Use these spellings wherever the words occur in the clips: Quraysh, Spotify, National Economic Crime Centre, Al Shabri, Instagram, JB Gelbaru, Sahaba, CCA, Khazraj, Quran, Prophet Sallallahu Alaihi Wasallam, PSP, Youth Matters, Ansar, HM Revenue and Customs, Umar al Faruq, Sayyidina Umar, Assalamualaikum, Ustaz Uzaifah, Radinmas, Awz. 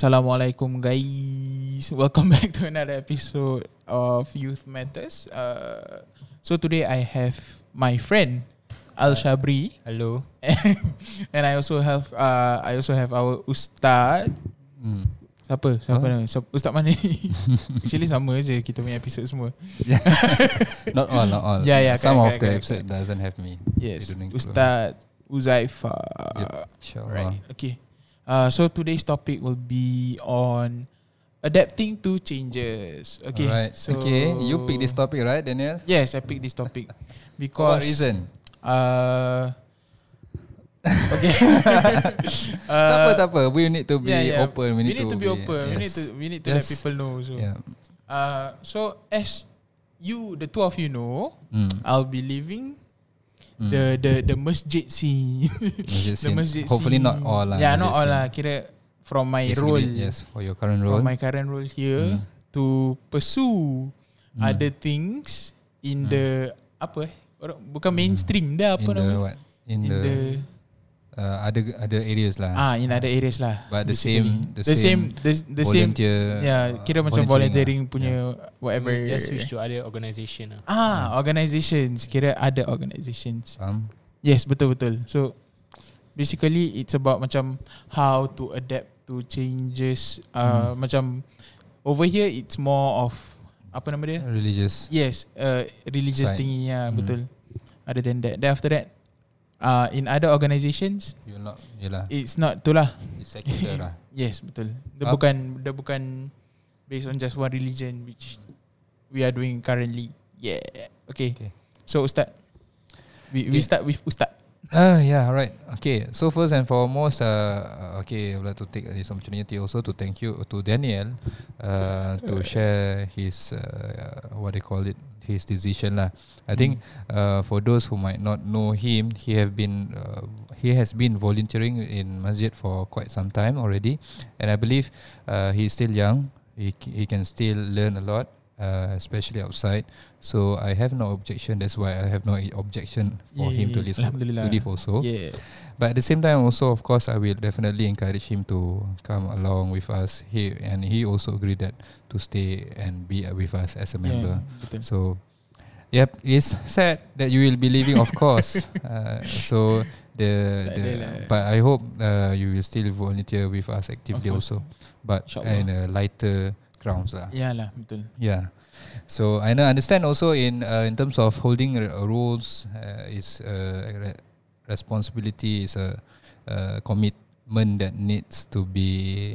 Assalamualaikum guys. Welcome back to another episode of Youth Matters. So today I have my friend Al Shabri. Hello. And I also have our Ustaz. Siapa nama? Ustaz mana? Actually sama je kita punya episode semua. Yeah. Not all. Yeah, some correct, of the episode doesn't have me. Yes. Ustaz Uzaifah. Yep. Sure. Right. Okay. So today's topic will be on adapting to changes. Okay. Alright. So okay, you pick this topic, right, Daniel? Yes, I pick this topic because. What reason? Okay. Tak apa. We need to be open. We need to be open. Yes. We need to let people know. So. Yeah. So as the two of you know, I'll be leaving. The masjid scene. Hopefully scene. Not all lah. Yeah, not all lah. Kira from my basically, role. Yes, for your current role. From my current role here to pursue other things in the apa? Bukan mainstream dah apa nama? What? In the other areas lah. In other areas lah. But the same volunteer. Yeah, kira macam volunteering lah. Punya whatever. You just switch to other organisation lah. Organisations. Kira other organisations. Yes, betul. So basically it's about macam how to adapt to changes. Macam over here it's more of apa nama dia? Religious. Yes, religious side. Thingy. Yeah, betul. Other than that, then after that, in other organisations, it's not tu lah. It's secular lah. Yes, betul. Dia bukan based on just one religion, which we are doing currently. Yeah. Okay. So Ustaz, we start with Ustaz. Yeah, right. Okay. So first and foremost, I would like to take this opportunity also to thank you to Daniel, to share his his decision lah. I think for those who might not know him, he has been volunteering in masjid for quite some time already, and I believe he's still young. He can still learn a lot, especially outside. So I have no objection. That's why I have no objection for him to live also. Yeah. But at the same time also, of course, I will definitely encourage him to come along with us here, and he also agreed that to stay and be with us as a member. Yeah. So, it's sad that you will be leaving, of course. So but I hope you will still volunteer with us actively also, but in a lighter grounds lah. Yeah lah, betul. Yeah. So I understand also in terms of holding roles is responsibility is a commitment that needs to be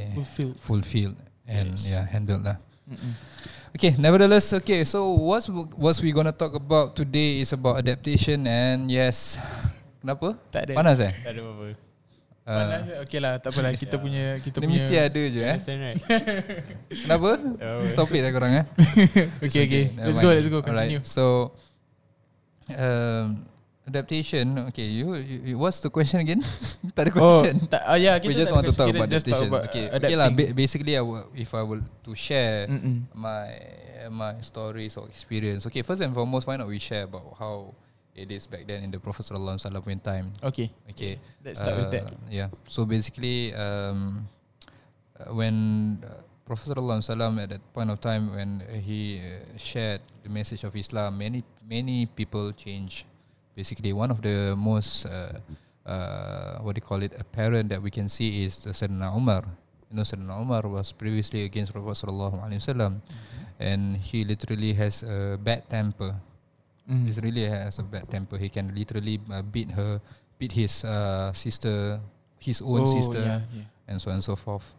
fulfilled and handled lah. Okay, nevertheless, so what we gonna talk about today is about adaptation, and yes, kenapa? Tak ada. Panas eh? Tak ada apa-apa. Panas, okay lah, tak apalah, kita punya mesti ada je Kenapa? Stop it lah korang Okay, let's go, continue. Alright, so adaptation. Okay, you what's the question again? Tak ada question. We just want to talk about adaptation. Okay lah. Basically, if I were to share my stories or experience. Okay, first and foremost, why not we share about how it is back then in the Prophet Sallallahu Alaihi Wasallam time. Okay. Let's start with that. Yeah. So basically, when Prophet Sallallahu Alaihi Wasallam at that point of time when he shared the message of Islam, many people changed. Basically, one of the most apparent that we can see is the Sayyidina Umar. You know, Sayyidina Umar was previously against Prophet Sallallahu Alaihi Wasallam, and he literally has a bad temper. He really has a bad temper. He can literally beat his sister, his own sister, and so on and so forth.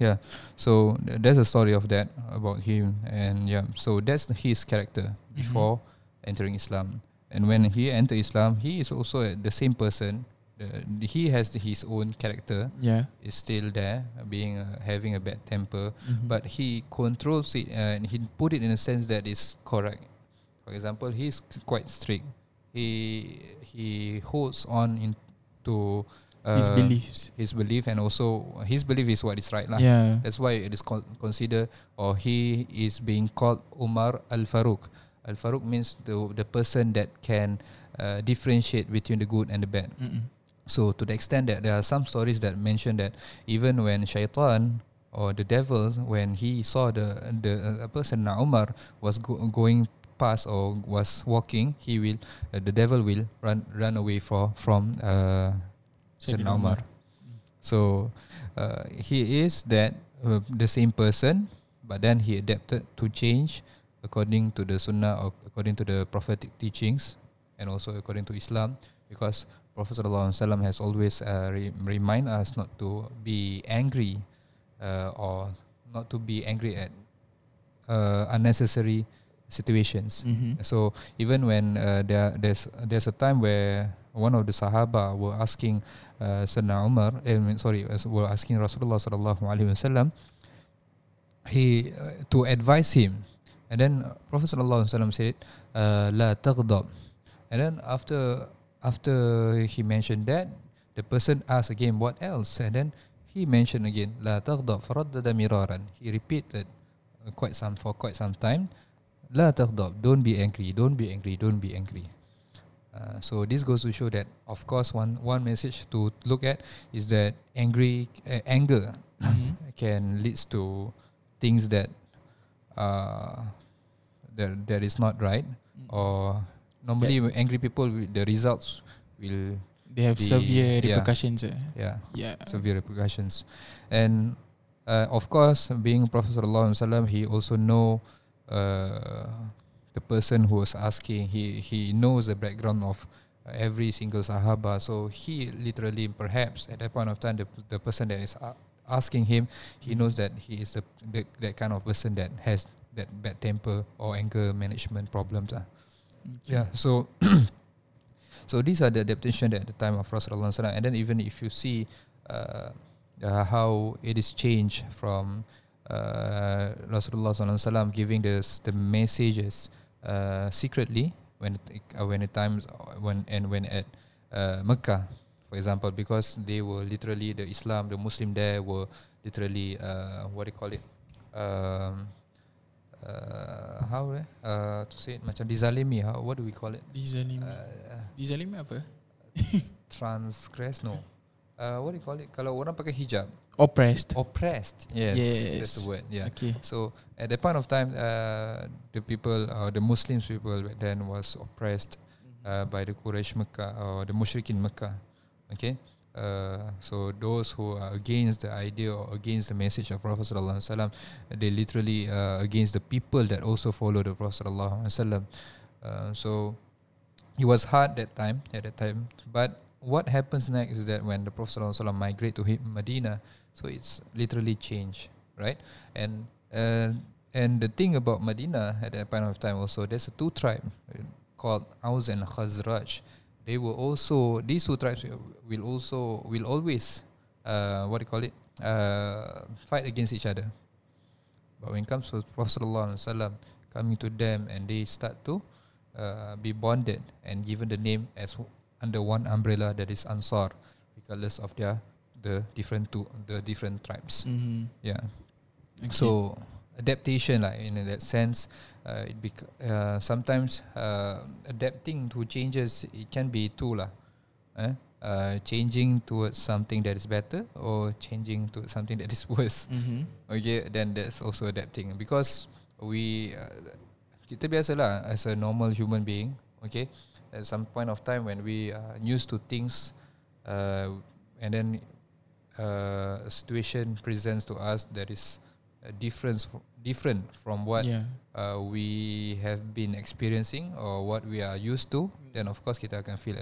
Yeah. So there's a story of that about him, and so that's his character before entering Islam. And when he entered Islam, he is also the same person. He has his own character. Yeah, is still there, being having a bad temper, but he controls it, and he put it in a sense that is correct. For example, he's quite strict. He holds on into his beliefs. His belief, and also his belief is what is right lah. Yeah. That's why it is considered, or he is being called Umar al Faruq. Al Faruq means the person that can differentiate between the good and the bad. So to the extent that there are some stories that mention that even when Shaitan or the devil, when he saw the Sayyidina Umar was going past or was walking, he will the devil will run away from Sayyidina Umar. So he is that the same person, but then he adapted to change according to the sunnah or according to the prophetic teachings, and also according to Islam, because Prophet Sallallahu Alaihi Wasallam has always remind us not to be angry or not to be angry at unnecessary situations. Mm-hmm. So even when there's a time where one of the Sahaba were asking Sayyidina Umar, were asking Rasulullah Sallallahu Alaihi Wasallam, he to advise him, and then Prophet Sallallahu Alaihi Wasallam said, "La taghdab." And then after he mentioned that, the person asked again, "What else?" And then he mentioned again, "La taghdab." Faraddada miraran. He repeated for quite some time, "La taghdab." Don't be angry. Don't be angry. Don't be angry. So this goes to show that, of course, one message to look at is that anger can lead to things that that is not right, or normally angry people, the results will be severe repercussions. Severe repercussions, and of course, being Prophet Sallallahu Alaihi Wasallam, he also know the person who was asking. He knows the background of every single Sahaba, so he literally, perhaps at that point of time, the person that is asking him, he knows that he is that kind of person that has that bad temper or anger management problems. So so these are the adaptation at the time of Rasulullah, and then even if you see how it is changed from Rasulullah giving the messages secretly when at Mecca, for example, because they were literally the Muslim there were literally dizalimi apa? Transgress, no. Kalau orang pakai hijab, oppressed. Yes. That's the word. Yeah. Okay. So at that point of time, the people, the Muslims people then was oppressed by the Quraysh Mecca or the Mushrikin Mecca. Okay. So those who are against the idea or against the message of Prophet Sallallahu Alaihi Wasallam, they literally against the people that also follow the Prophet Sallallahu Alaihi Wasallam. So it was hard at that time. But what happens next is that when the Prophet Sallallahu Alaihi Wasallam migrate to Medina, so it's literally changed, right? And the thing about Medina at that point of time also, there's a two tribe called Awz and Khazraj. They were also, these two tribes will always fight against each other. But when it comes to Prophet Sallallahu Alaihi Wasallam coming to them, and they start to be bonded and given the name as under one umbrella, that is Ansar, regardless of the different tribes. Mm-hmm. Yeah. Okay. So adaptation, like in that sense, sometimes adapting to changes, it can be two lah. Changing towards something that is better, or changing to something that is worse. Mm-hmm. Okay, then that's also adapting, because kita biasalah as a normal human being. Okay, at some point of time when we are used to things, and then a situation presents to us that is different from what we have been experiencing or what we are used to, then of course kita akan feel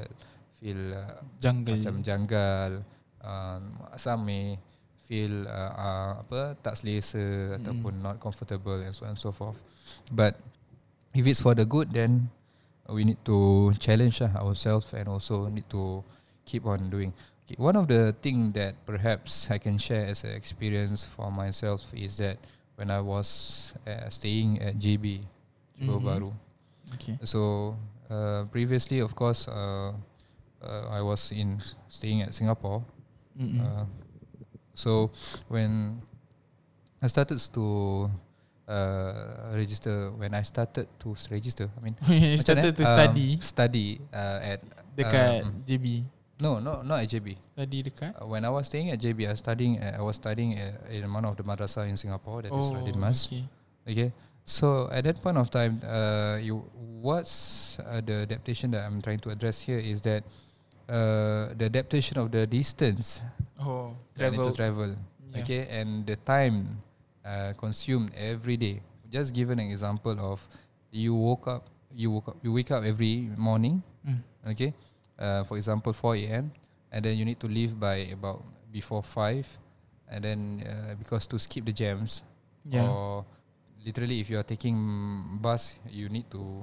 janggal, asami, feel tak selesa ataupun not comfortable, and so on and so forth. But if it's for the good, then we need to challenge ourselves and also need to keep on doing. One of the things that perhaps I can share as an experience for myself is that when I was staying at JB Gelbaru. Okay. So previously, of course, I was staying at Singapore. So when I started to study at dekat JB. No, not at JB. Study dekat? When I was staying at JB, I was studying in one of the madrasah in Singapore, that is Radinmas. Okay. So at that point of time, the adaptation that I'm trying to address here is that the adaptation of the distance travel. Yeah. Okay, and the time consumed every day. Just given an example of you wake up every morning. Okay, for example 4 a.m. and then you need to leave by about before 5, and then because to skip the jams, or literally if you are taking bus, you need to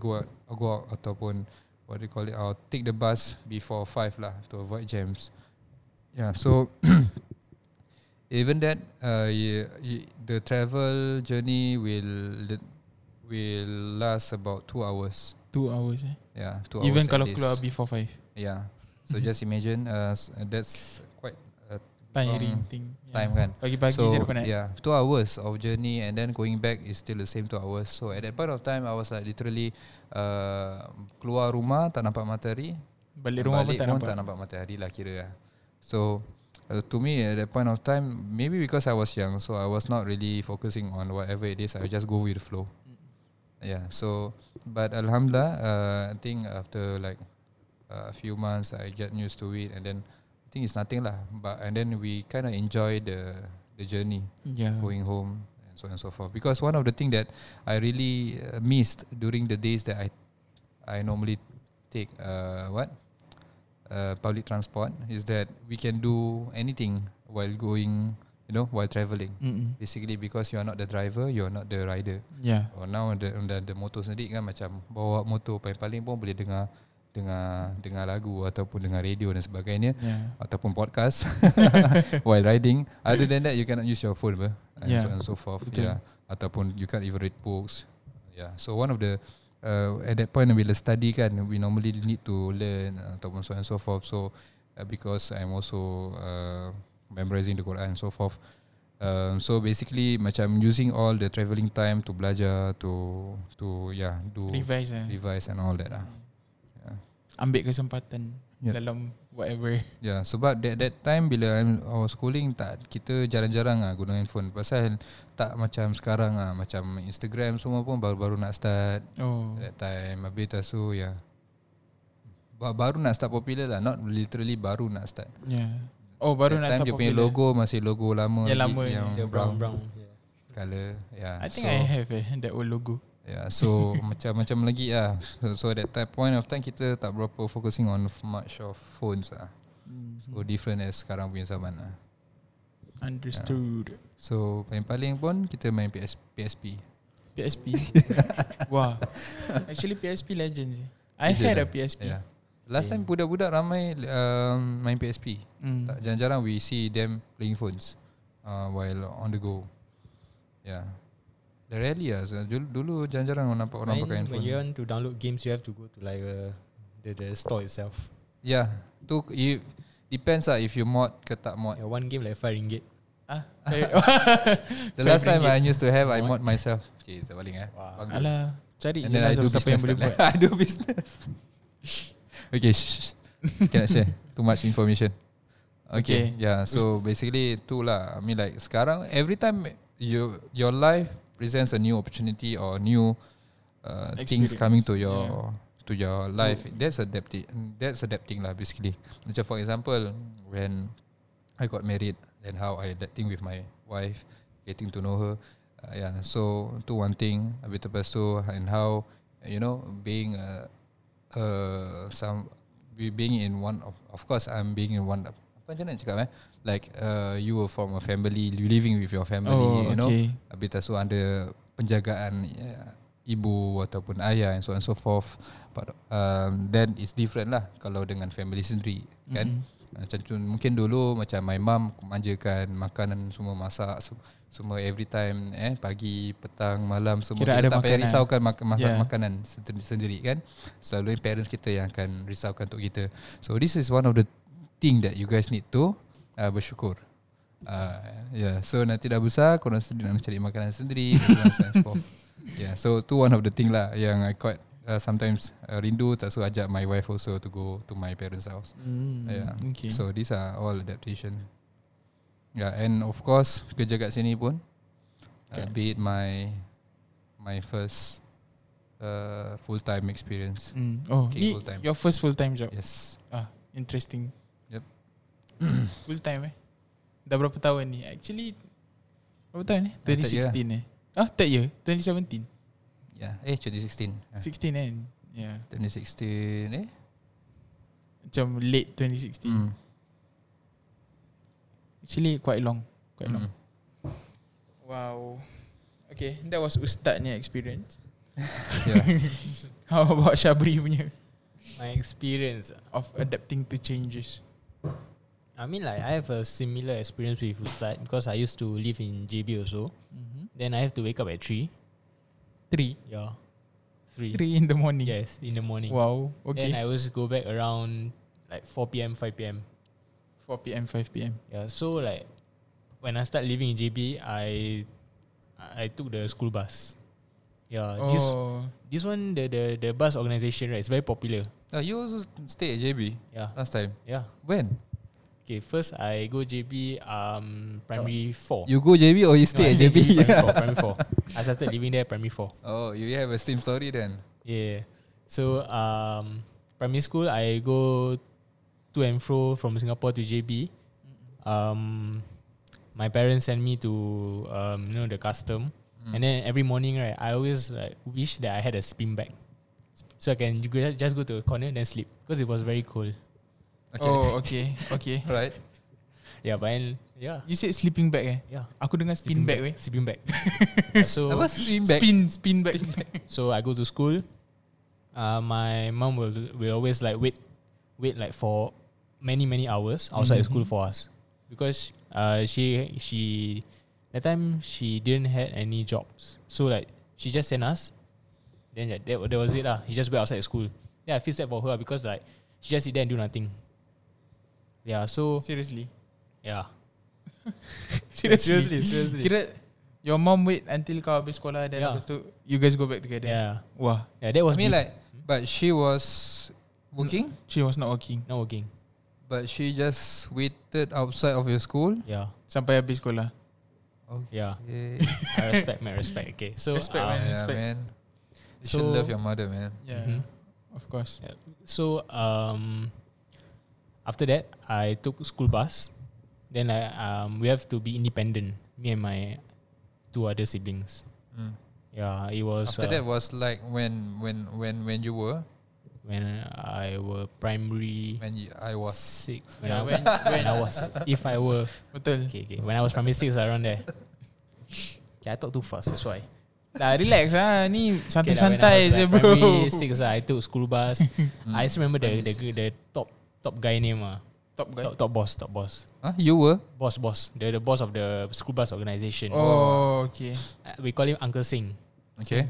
go out ataupun what do you call it, or take the bus before 5 lah to avoid jams. Yeah, so even that the travel journey will last about 2 hours. 2 hours, eh? Yeah, 2 hours. Even kalau keluar before 5. Yeah. So just imagine that's quite tiring thing. Time kan. Pagi-pagi je penat. Yeah, 2 hours of journey, and then going back is still the same 2 hours. So at that point of time, I was like literally keluar rumah tak nampak matahari, balik rumah pun tak nampak matahari lah kira. So to me at that point of time, maybe because I was young, so I was not really focusing on whatever it is. I just go with the flow. Yeah, so but alhamdulillah, I think after like a few months, I get used to it, and then I think it's nothing lah. But and then we kind of enjoy the journey, going home and so on and so forth. Because one of the thing that I really missed during the days that I normally take public transport is that we can do anything while going. While travelling, basically because you are not the driver, you are not the rider. Yeah. Or now the motor sendiri kan, macam bawa motor paling-paling pun boleh dengar lagu ataupun dengar radio dan sebagainya, ataupun podcast while riding. Other than that, you cannot use your phone, and so on and so forth. Betul. Yeah. Ataupun you can't even read books. Yeah. So one of the at that point bila study kan, we normally need to learn ataupun so on and so forth. So because I'm also memorizing the Quran and so forth, so basically macam using all the travelling time to belajar, to revise and all that lah. Yeah. Ambil kesempatan dalam whatever. Yeah, sebab that time bila I was schooling, kita jarang-jarang lah guna handphone. Pasal tak macam sekarang lah, macam Instagram semua pun baru-baru nak start. That time a bit so yeah. Baru nak start popular lah, not literally baru nak start. Yeah. Baru nak start popular. Dia punya logo masih logo lama. Yang brown. Color. Yeah. I think I have that old logo. Yeah, so macam lagi lah. So that type point of time kita tak berapa focusing on much of phones lah. So different as sekarang punya zaman lah. Understood. Yeah. So paling-paling pun kita main PSP. PSP. Wah. Actually PSP legends. I had a PSP. Yeah. Last time budak-budak ramai main PSP. Jarang-jarang we see them playing phones while on the go. Yeah, rarely lah. So, dulu jarang-jarang nampak orang pakai handphone. When you want to download games, you have to go to like the store itself. Yeah, depends lah if you mod ke tak mod. Yeah, one game like RM5. The last time I used to have, I mod myself. Cik, terbalik lah. Wow. Alah, cari je lah siapa yang boleh buat. I do business. Okay, cannot share too much information. Okay, yeah. So basically, itulah. I mean, like sekarang, every time your life presents a new opportunity or new things coming to your life, that's adapting lah. Basically, like for example, when I got married, then how I adapting with my wife, getting to know her. Yeah. So to one thing, a bit of so and how being I'm being in one. Apa macam nak cakap like you were from a family, you living with your family, Habis tu under penjagaan ibu ataupun ayah and so on and so forth. But then it's different lah kalau dengan family sendiri kan. Macam mungkin dulu macam my mum manjakan makanan semua, masak semua every time, pagi, petang, malam semua. Kira kita tak payah risaukan makanan sendiri kan. Selalu parents kita yang akan risaukan untuk kita. So this is one of the thing that you guys need to bersyukur. Yeah, so nanti dah besar korang sendiri nak cari makanan sendiri. Yeah, so tu one of the thing lah yang I quite sometimes rindu, tak so ajak my wife also to go to my parents' house. Yeah. Okay. So these are all adaptation. Yeah, and of course kerja kat sini pun, be it my first full-time experience. Full-time. Your first full-time job. Yes. Ah, interesting. Yep. Full-time. Dah berapa tahun ni? Actually, berapa tahun ni? 2016 eh. Ah, third year, 2017. Yeah, 2016. 16 kan? Yeah. 2016 Macam late 2016. Actually quite long. Quite long. Wow. Okay, that was Ustaznya experience. How about Shabri punya? My experience of adapting to changes. I mean, like, I have a similar experience with Ustaz because I used to live in JB also. Then I have to wake up at 3. Yeah. 3 in the morning. Yes, in the morning. Wow. Okay. Then I always go back around like 4 p.m., 5 p.m. Yeah. So like when I start living in JB, I took the school bus. Yeah. Oh. This one, the bus organisation, right, is very popular. You also stay at JB? Yeah. Last time? Yeah. When? Okay, first I go JB primary 4. You go JB or you stay at JB? Primary 4. I started living there primary 4. Oh, you have a same story then. Yeah. So primary school I go to and fro from Singapore to JB. My parents send me to the custom, and then every morning, right, I always like wish that I had a spin bag, so I can just go to a corner then sleep because it was very cold. Okay. Oh, okay. Right. Yeah, but then, yeah. You said sleeping bag Yeah. Aku dengar spin bag Sleeping bag. So apa spin bag. So I go to school. My mom will always like wait like for many hours outside school for us because she that time she didn't had any jobs. So like she just sent us. Then that was it lah. She just wait outside school. Yeah, I feel sad for her because like she just sit there and do nothing. Yeah, so seriously. Yeah. Seriously. Kira your mom wait until kau habis sekolah then lepas tu you guys go back together. Yeah. Wah. Yeah, that was me. Like, but she was working? She was not working. Not working. But she just waited outside of your school? Yeah. Sampai habis sekolah. Okay. Yeah. I respect. Okay. So respect. Man. You should love your mother, man. Yeah. Of course. Yeah. So after that, I took school bus. Then we have to be independent, me and my two other siblings. Yeah, it was. After that was like when you were? When I were primary. I was 6. When I was, if I were. Betul. Okay. When I was primary 6, around there. Okay, I talk too fast, that's why. Dah relax lah. Ni santai-santai je, bro. Primary 6, I took school bus. I still remember the top guy name Top guy? Top boss. Huh? You were? Boss. The boss of the school bus organisation. Oh, okay. We call him Uncle Singh. Okay.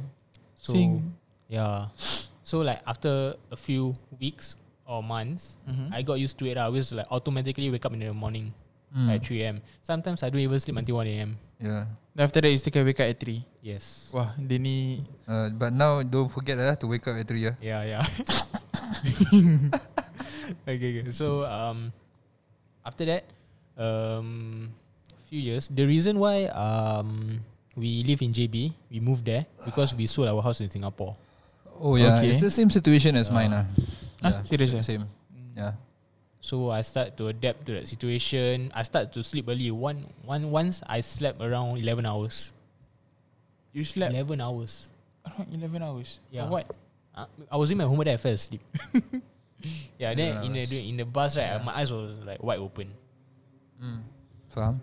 So, yeah. So like after a few weeks or months, I got used to it. I always like automatically wake up in the morning at 3 a.m. Sometimes I don't even sleep until 1 a.m. Yeah. After that you still can wake up at 3. Yes. Wah, dia ni but now don't forget to wake up at 3 Yeah. Okay. So after that, few years. The reason why we live in JB, we moved there because we sold our house in Singapore. Oh yeah, okay. It's the same situation as mine. Seriously, same. Yeah. So I start to adapt to that situation. I start to sleep early. Once I slept around 11 hours. You slept 11 hours. Around 11 hours. Yeah. What? I was in my home there. I fell asleep. Yeah, then in the bus, right, my eyes were like wide open. Faham?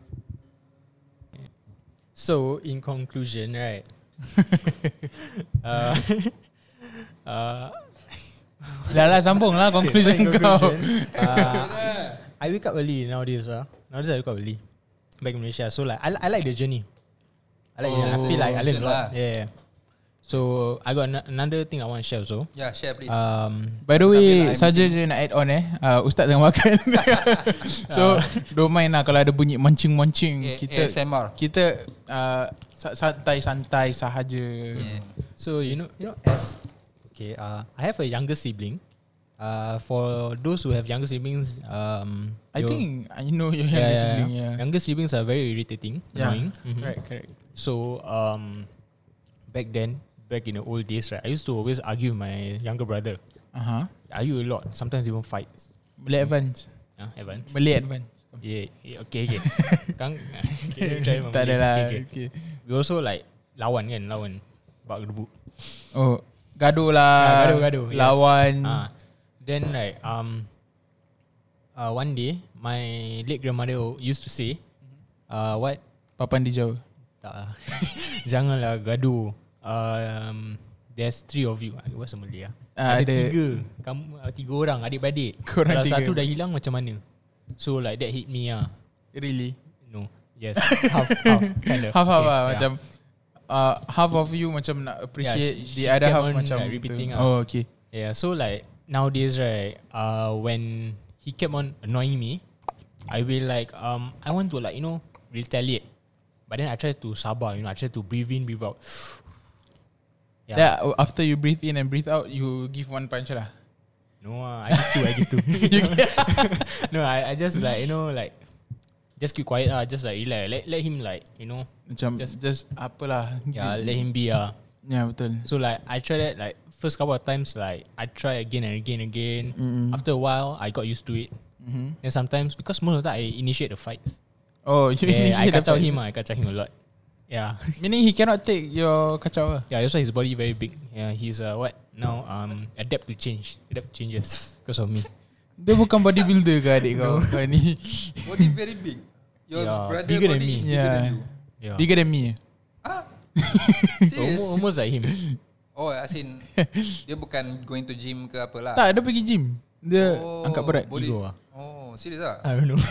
So in conclusion, right? Lala sambung lah conclusion kau. I wake up early nowadays. Nowadays I wake up early. Back in Malaysia, so like I like the journey. I feel like I learn a lot. Yeah. So I got another thing I want to share also. Yeah, share please. By the way, saja je nak add on Ustaz tengah makan. So don't mind lah kalau ada bunyi mancing-mancing. Kita ASMR. Kita santai-santai sahaja. Yeah. So you know as Okay, I have a younger sibling. For those who have younger siblings, I think I know your younger sibling. Yeah. Younger siblings are very irritating, annoying. Mm-hmm. Right, correct. So back in the old days, right, I used to always argue with my younger brother. Uh huh. Argue a lot. Sometimes even fights. Boleh advance. Advance. Boleh advance. Yeah. Okay. Kang, tak ada lah. Okay. We also like lawan, bak debu. Oh, gaduh lah. Gaduh. Lawan. Yes. Then like one day my late grandmother used to say, what papan dijau? Tak, janganlah gaduh. There's three of you. What's the Malay? Ada tiga. Kamu tiga orang adik-beradik. Kalau satu dah hilang macam mana? So like that hit me ah. Really? No. Yes. Half okay, macam half of you macam nak appreciate the other half macam like, repeating. Oh okay. Yeah. So like nowadays, right, when he kept on annoying me, I will like, I want to like, retaliate. But then I try to sabar, I try to breathe in, breathe out. After you breathe in and breathe out, you give one punch lah. No, I give two. No, I just like, just keep quiet lah, just like, let him like, macam just apalah. Yeah, let him be lah. Yeah, betul. So like, I try that like, first couple of times, like I try again. Mm-hmm. After a while, I got used to it. Mm-hmm. And sometimes, because most of the time, I initiate the fights. Oh, you initiate the fights. I kacau him a lot. Yeah. Meaning he cannot take your kacau. Yeah, that's why his body very big. Yeah, he's adapt to changes because of me. Dia bukan bodybuilder ke adik kau? Ni body very big. Your brother bigger body than me. Is bigger than you. Yeah. Bigger than me. Ah, serious? Almost like him. Oh, as in dia bukan going to gym ke apalah. Tak, dia pergi gym. Dia angkat berat juga. Oh, serius ah? I don't know.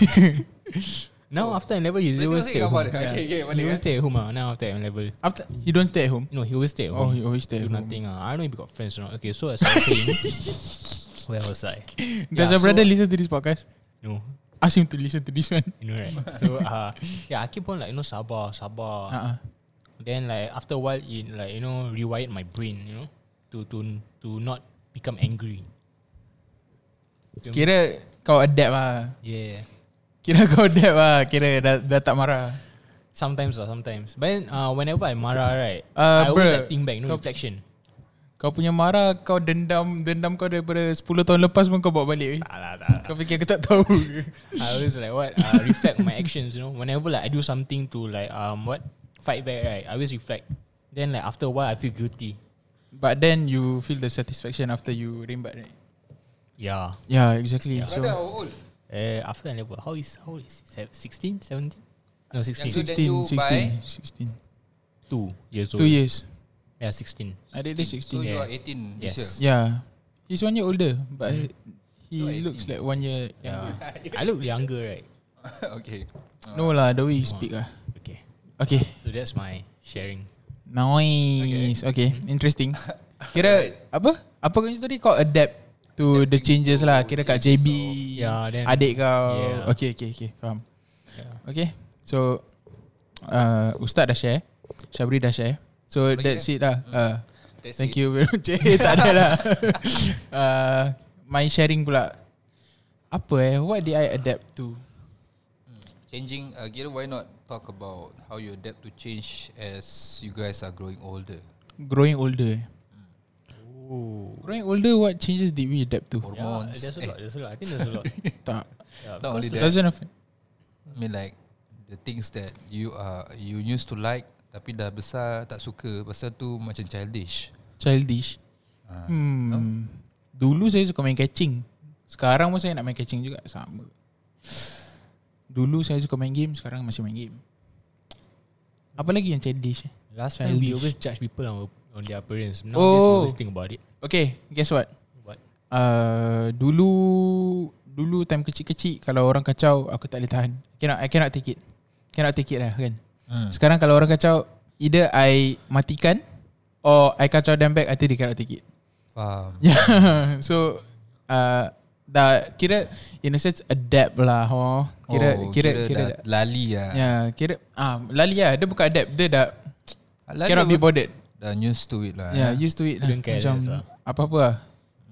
Now after N level, he always stay at home. He always stay at home. Now after N level, he don't stay at home. No, he always stay at home. Oh, he always stay at home. Do nothing ah. I don't know if he got friends or not. Okay, so as I was saying, where was I? Does your brother listen to this podcast? No. Ask him to listen to this one. You know, right? So I keep on like sabar. Then like after a while, it like rewire my brain, to not become angry. Kira kau adapt lah. Yeah. Kira dah tak marah. Sometimes. But whenever I marah, right, I always like think back, reflection. Kau punya marah, kau dendam kau daripada 10 tahun lepas pun kau bawa balik. Tak lah. Kau fikir aku tak tahu ke? I always like what reflect my actions, Whenever like I do something to like fight back, right? I always reflect. Then like after a while, I feel guilty. But then you feel the satisfaction after you rembat, right? Yeah, exactly. Yeah. So how old? After I rembat, how is 16, 17? No, 16. 16. 2 years old. 2 years. Yeah, 16. I did 16. So you are 18. Yes. Sure? Yeah. He's 1 year older, but he looks like 1 year younger. I look younger, right? Okay. No lah, the way he speak ah. Okay. So that's my sharing. Nice. Okay. Interesting. Kira Apa kau tadi kau adapt to the changes lah. Kira kat JB, then adik kau. Yeah. Okay. Faham. Yeah. Okay. So Ustaz dah share, Shabri dah share. So that's it lah. Thank you very much. Tak ada lah. My sharing pula. What did I adapt to? Changing, Gira, why not talk about how you adapt to change as you guys are growing older? Growing older, what changes did we adapt to? Hormones. There's a lot. I think there's a lot. Not only that. Doesn't affect. I mean like, the things that you used to like, tapi dah besar, tak suka. Pasal tu macam childish. No? Dulu saya suka main catching. Sekarang pun saya nak main catching juga. Sama. Dulu saya suka main game, sekarang masih main game. Apa lagi yang childish? Last time we always judge people on their appearance. Now always think about it. Okay, guess what? What? Dulu time kecil-kecil, kalau orang kacau, aku tak boleh tahan. I cannot take it. Cannot take it lah kan. Sekarang kalau orang kacau, either I matikan or I kacau them back until they cannot take it. Faham. Yeah. So dah kira in a sense adapt lah kira lali lah. Lali lah. Dia bukan adapt, dia dah lali cannot be bothered. Dah used to it lah. Used to it lah. Macam apa-apa lah.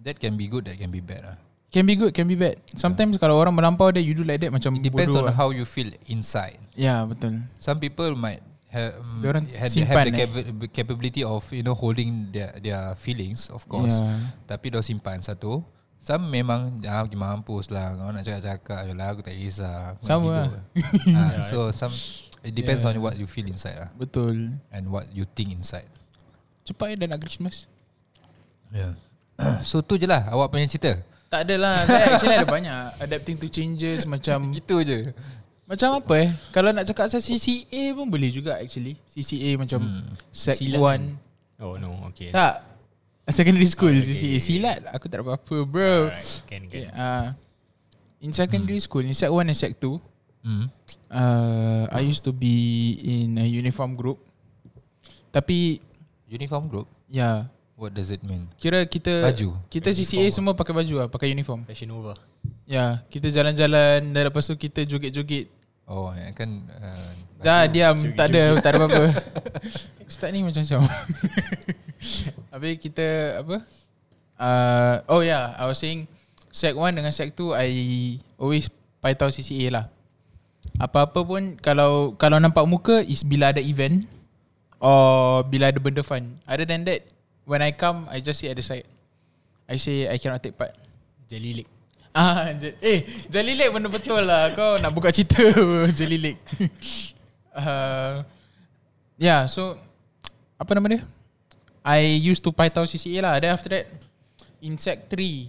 That can be good, that can be bad lah. Can be good, can be bad. Sometimes kalau orang melampau dia, you do like that macam bodoh. It depends on how you feel inside. Ya, betul. Some people might have the capability of, you know, holding their feelings, of course. Tapi dia simpan satu. Some memang mampus lah, kau nak cakap-cakap je lah, aku tak kisah. Sama lah. So some, it depends on what you feel inside lah. Betul. And what you think inside. Cepat dah nak Christmas. Yeah. So tu je lah awak punya cerita. Tak adalah, saya actually ada banyak adapting to changes macam gitu je. Macam apa kalau nak cakap saya CCA pun boleh juga actually. CCA macam Sec 1. Oh no, okay. Tak, secondary school CCA silat aku tak ada apa-apa bro. Alright, can. In secondary school, in Sec 1 and Sec 2, I used to be in a uniform group. Tapi uniform group? Yeah. What does it mean? Kira kita baju. Kita CCA semua pakai baju lah, pakai uniform. Fashion over. Ya, kita jalan-jalan dan lepas tu kita joget-joget. Oh, kan dah diam, joget-joget. tak ada apa-apa. Ustaz ni macam-macam. Habis kita apa? I was saying Sec 1 dengan Sec 2 I always paitau CCA lah. Apa-apa pun kalau nampak muka is bila ada event or bila ada benda fun. Other than that, when I come, I just sit at the side. I say I cannot take part. Jelly leg. Jelly leg benda betul lah. Kau nak buka cerita jelly leg. So apa nama dia? I used to paitau CCA lah. Then after that, in Sec 3.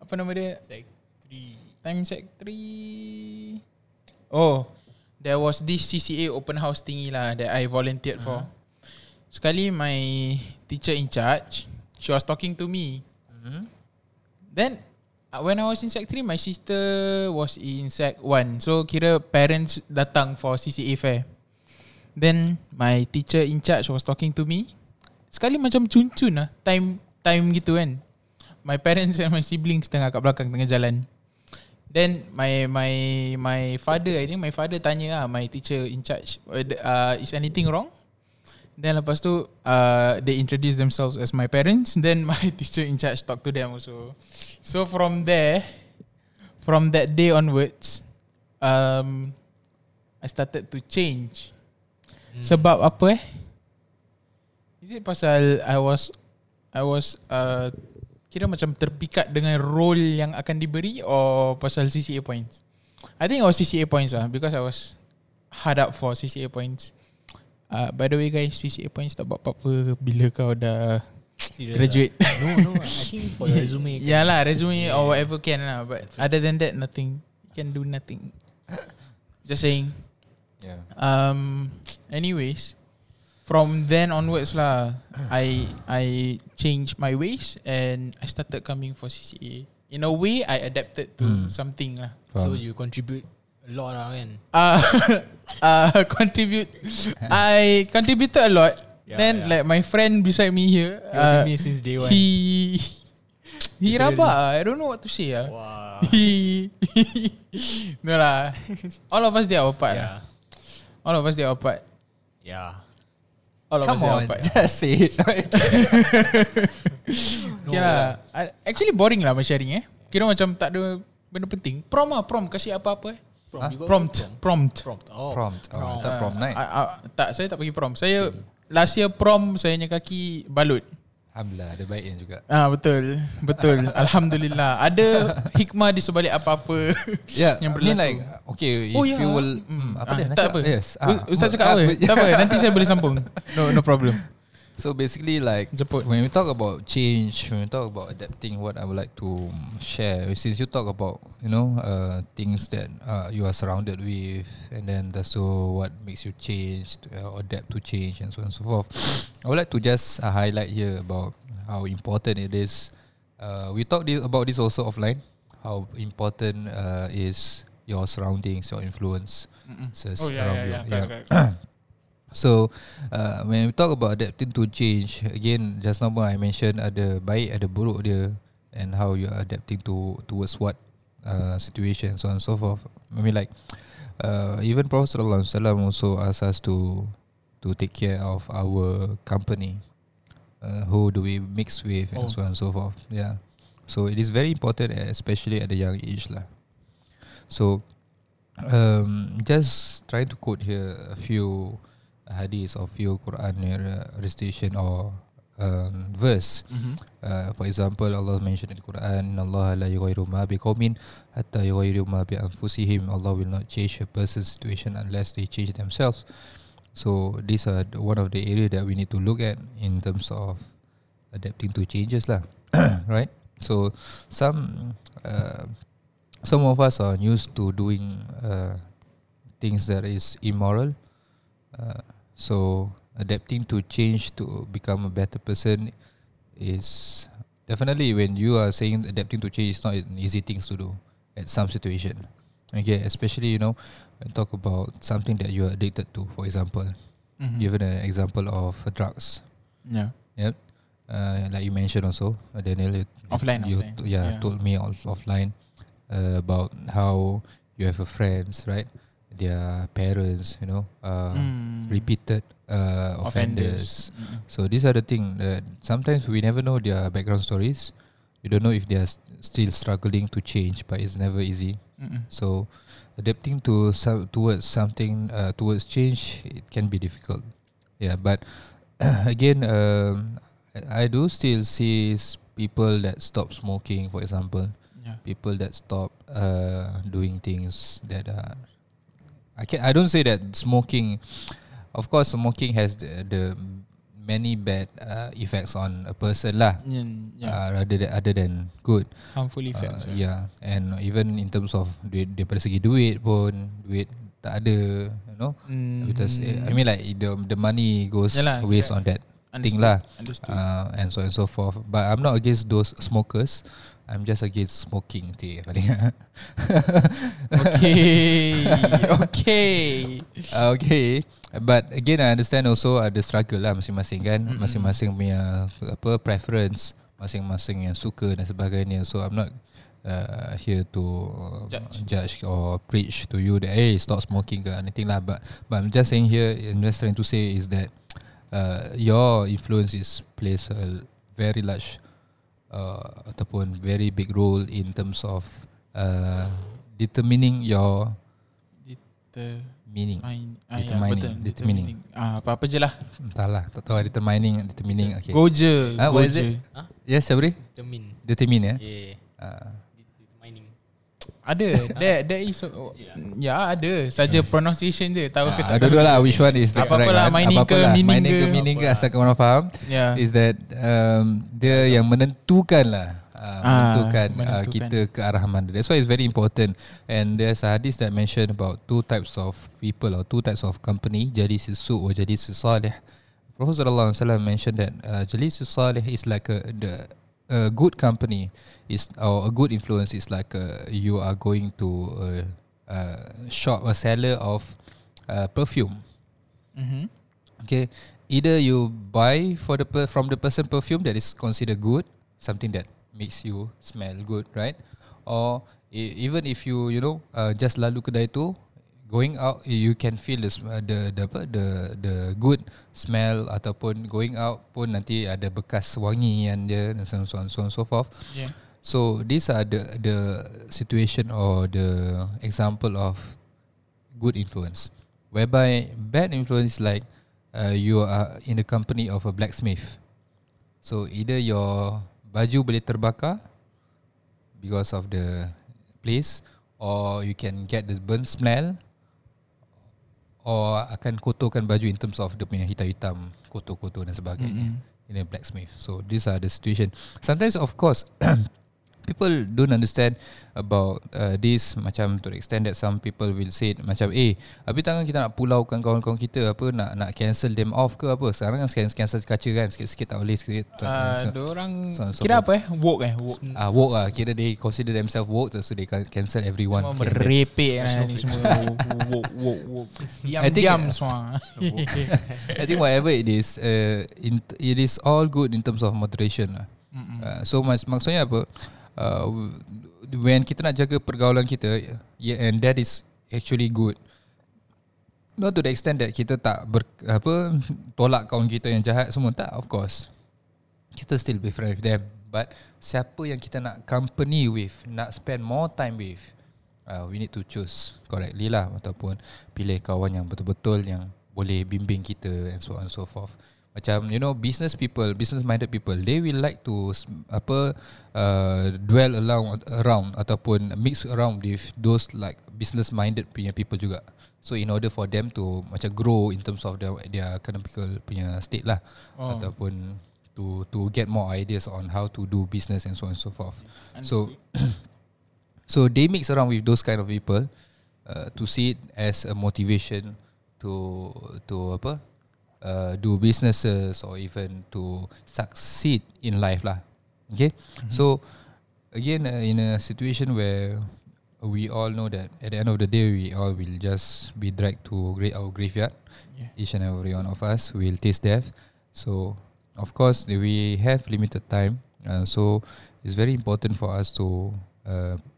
Apa nama dia? Sec 3. Time Sec 3. Oh, there was this CCA open house thingy lah that I volunteered for. Sekali my teacher in charge, she was talking to me. Then when I was in Sec 3, my sister was in Sec 1. So kira parents datang for CCA fair. Then my teacher in charge was talking to me. Sekali macam cun-cun lah, time gitu kan. My parents and my siblings tengah kat belakang, tengah jalan. Then my father, I think my father tanya lah my teacher in charge, is anything wrong? Then lepas tu they introduce themselves as my parents. Then my teacher in charge talk to them also. So from that day onwards, I started to change. Sebab apa Is it pasal I was kira macam terpikat dengan role yang akan diberi, or pasal CCA points? I think it was CCA points lah, because I was hard up for CCA points. By the way guys, CCA points tak buat apa-apa bila kau dah serious graduate lah. No, I think for your resume. Yalah, resume or whatever can lah. But other than that, nothing. You can do nothing. Just saying. Yeah. Anyways, from then onwards lah, I changed my ways and I started coming for CCA. In a way, I adapted to something lah. So you contribute a lot lah kan? I contributed a lot. Then like my friend beside me here, he was with me since day one. He rabak lah. I don't know what to say lah. Wow. No lah. All of us did our part lah. All of us did our part. Yeah. Come on, just say it. Okay lah. Actually boring lah my sharing Kira macam tak ada benda penting. Prom kasih apa-apa Prompt. Tak prom night. Tak, saya tak pergi prom. Saya last year prom, saya punya kaki balut. Alhamdulillah, ada baiknya juga. Betul. Alhamdulillah. Ada hikmah di sebalik apa-apa yang berlaku. Like, okay, if you will apa dia? Tak apa. Yes. Ustaz cakap apa? Tak apa, nanti saya boleh sambung. No problem. So basically like when we talk about change, when we talk about adapting, what I would like to share, since you talk about, you know, things that you are surrounded with, and then that's so what makes you change, adapt to change, and so on and so forth. I would like to just highlight here about how important it is. We talked about this also offline. How important is your surroundings, your influence around you. So when we talk about adapting to change, again, just now I mentioned ada baik, ada buruk dia, and how you are adapting towards what situation, so on and so forth. I mean, like even Prophet Sallallahu Alaihi Wasallam also asks us to to take care of our company, who do we mix with, and so on and so forth. Yeah. So it is very important, especially at a young age lah. So just try to quote here a few hadith or few Quran recitation or verse. For example, Allah mentioned in Quran, Allah la yughayyiru ma biqaumin hatta yughayyiru ma bi anfusihim. Allah will not change a person's situation unless they change themselves. So these are one of the area that we need to look at in terms of adapting to changes lah. Right? So some of us are used to doing things that is immoral. So adapting to change to become a better person is definitely, when you are saying adapting to change, it's not an easy things to do at some situation. Okay, especially, you know, talk about something that you are addicted to, for example. Given an example of drugs. Yeah. Yep. Like you mentioned also, Daniel, offline. You told me also offline about how you have a friends, right? Their parents, you know, repeated offenders. So these are the thing that sometimes we never know their background stories. You don't know if they are still struggling to change, but it's never easy. So adapting to towards change, it can be difficult. Yeah, but again, I do still see people that stop smoking, for example. Yeah. People that stop doing things that are. I don't say that smoking, of course smoking has the many bad effects on a person lah, rather than good, harmful effects. And even in terms of duit, daripada segi duit pun, duit tak ada, you know, because I mean like the money goes waste on that thing lah, and so on and so forth. But I'm not against those smokers, I'm just against smoking teh. Okay. But again, I understand also ada struggle lah masing-masing kan, masing-masing punya apa preference, masing-masing yang suka dan sebagainya. So I'm not here to judge or preach to you that hey, stop smoking or anything lah. But I'm just saying here, I'm just trying to say is that your influence plays a very large ataupun very big role in terms of determining your determining. Apa-apa je lah, entahlah, tak tahu. Determining okay. What is it? Yes, Sabri? Determine ya? Yeah. Determining. Ada there is ada saja pronunciation je, tahu ke tak tahu lah which one is the correct. Apa-apalah mining ke asalkan orang faham is that dia yang menentukan kita ke arah mana. That's why it's very important. And there's a hadith that mentioned about two types of people or two types of company, jalis su' or jalis salih. Prophet Sallallahu Alaihi Wasallam mentioned that jalis salih is like a good company, is or a good influence is like you are going to shop or seller of perfume. Okay, either you buy from the person perfume that is considered good, something that makes you smell good, right? Or even if you just lalu kedai tu, going out, you can feel the good smell, ataupun going out pun nanti ada bekas wangian dia dan so on and so forth. Yeah. So these are the situation or the example of good influence. Whereby bad influence like you are in the company of a blacksmith. So either your baju boleh terbakar because of the place, or you can get the burn smell, or akan kotorkan baju in terms of dia punya hitam-hitam, kotor-kotor dan sebagainya in a blacksmith. So these are the situation. Sometimes of course people don't understand about this, macam to the extent that some people will say macam habis tangan kita nak pulaukan kawan-kawan kita, apa nak cancel them off ke apa. Sekarang kan cancel kaca kan, sikit-sikit tak boleh, sikit orang kira apa woke kira they consider themselves woke, so they cancel everyone, semua merepek ni semua woke diam semua. I think whatever it is, it is all good in terms of moderation. So maksudnya apa, when kita nak jaga pergaulan kita, and that is actually good, Not to the extent that kita tak tolak kawan kita yang jahat semua, tak, of course. Kita still be friend with them. But siapa yang kita nak company with, nak spend more time with, we need to choose correctly lah, ataupun pilih kawan yang betul-betul yang boleh bimbing kita and so on and so forth. Macam business people, business minded people, they will like to dwell around ataupun mix around with those like business minded punya people juga. So in order for them to macam grow in terms of their economical punya state lah, ataupun to get more ideas on how to do business and so on and so forth. So so they mix around with those kind of people to see it as a motivation to do businesses or even to succeed in life lah. Okay, so again in a situation where we all know that at the end of the day, we all will just be dragged to our graveyard. Yeah. Each and every one of us will taste death. So, of course, we have limited time. So, it's very important for us to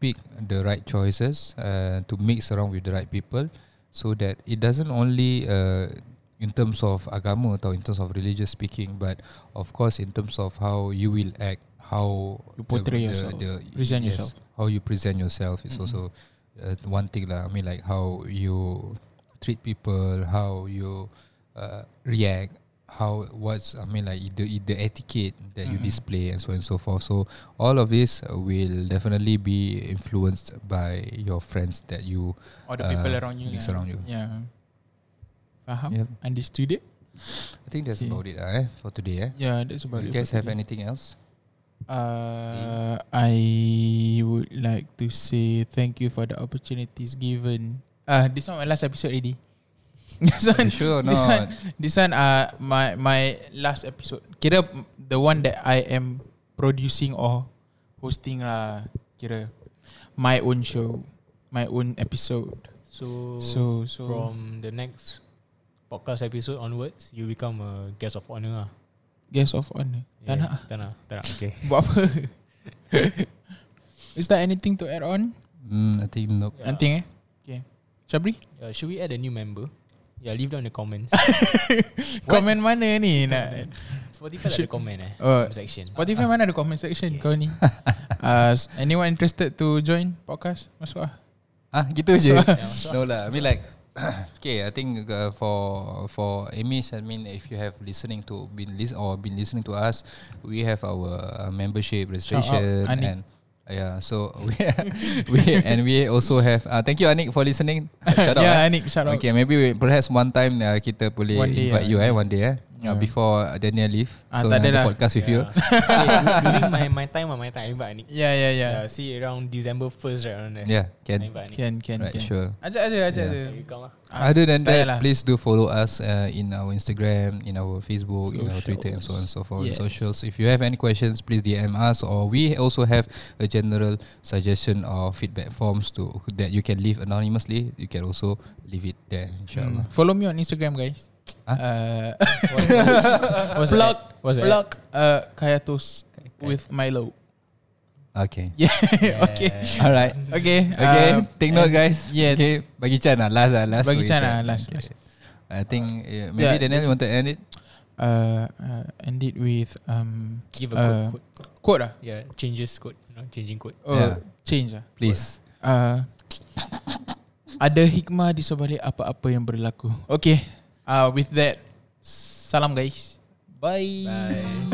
pick the right choices, to mix around with the right people, so that it doesn't only in terms of agama or in terms of religious speaking, but of course, in terms of how you will act, how you portray yourself, present yourself. How you present yourself is also one thing lah. I mean, like how you treat people, how you react, the etiquette that you display and so on and so forth. So all of this will definitely be influenced by your friends that you or the people around you. Mix around you. Yeah. Faham? Yep. Understood it? I think that's about it for today. Yeah, that's about it. You guys have anything else? I would like to say thank you for the opportunities given. This one my last episode already. My last episode. Kira the one that I am producing or hosting lah. Kira my own show, my own episode. So from the next podcast episode onwards, you become a guest of honor lah. Guest of honor. Tak nak. Okay. Buat apa? Is there anything to add on? I think nope. Yeah. Nothing Okay. Shabri? Should we add a new member? Yeah, leave down the comments. Comment mana ni nak? Spotify ada comment section. Spotify mana ada comment section kau ni? Anyone interested to join podcast? Masuk lah. Gitu je. No lah. I mean like okay, I think for Amis, I mean, if you have been listening to us, we have our membership registration and so we also have. Thank you, Anik, for listening. Shout out. Anik, shout out. Okay, maybe perhaps one time kita boleh invite you before Daniel leave, so have a podcast with you. During my time, invite Anik. Yeah. See around December 1st, right around there. Yeah, can. Right, sure. Ajak. Other than that, please do follow us in our Instagram, in our Facebook, in our Twitter, and so on and so forth. Yes. Socials. If you have any questions, please DM us. Or we also have a general suggestion or feedback forms that you can leave anonymously. You can also leave it there. Inshallah. Follow me on Instagram, guys. Blog Kayatos with Milo. Okay. Yeah. Okay. All right. Okay. Take note, guys. Yeah. Okay. Bagi Chan lah. Last. Bagi Chan lah. Last. I think maybe Daniel want to end it. End it with give a quote. Yeah. Changes quote. No, changing quote. Change. Please. Ada hikmah di sebalik apa-apa yang berlaku. Okay. With that, salam guys. Bye.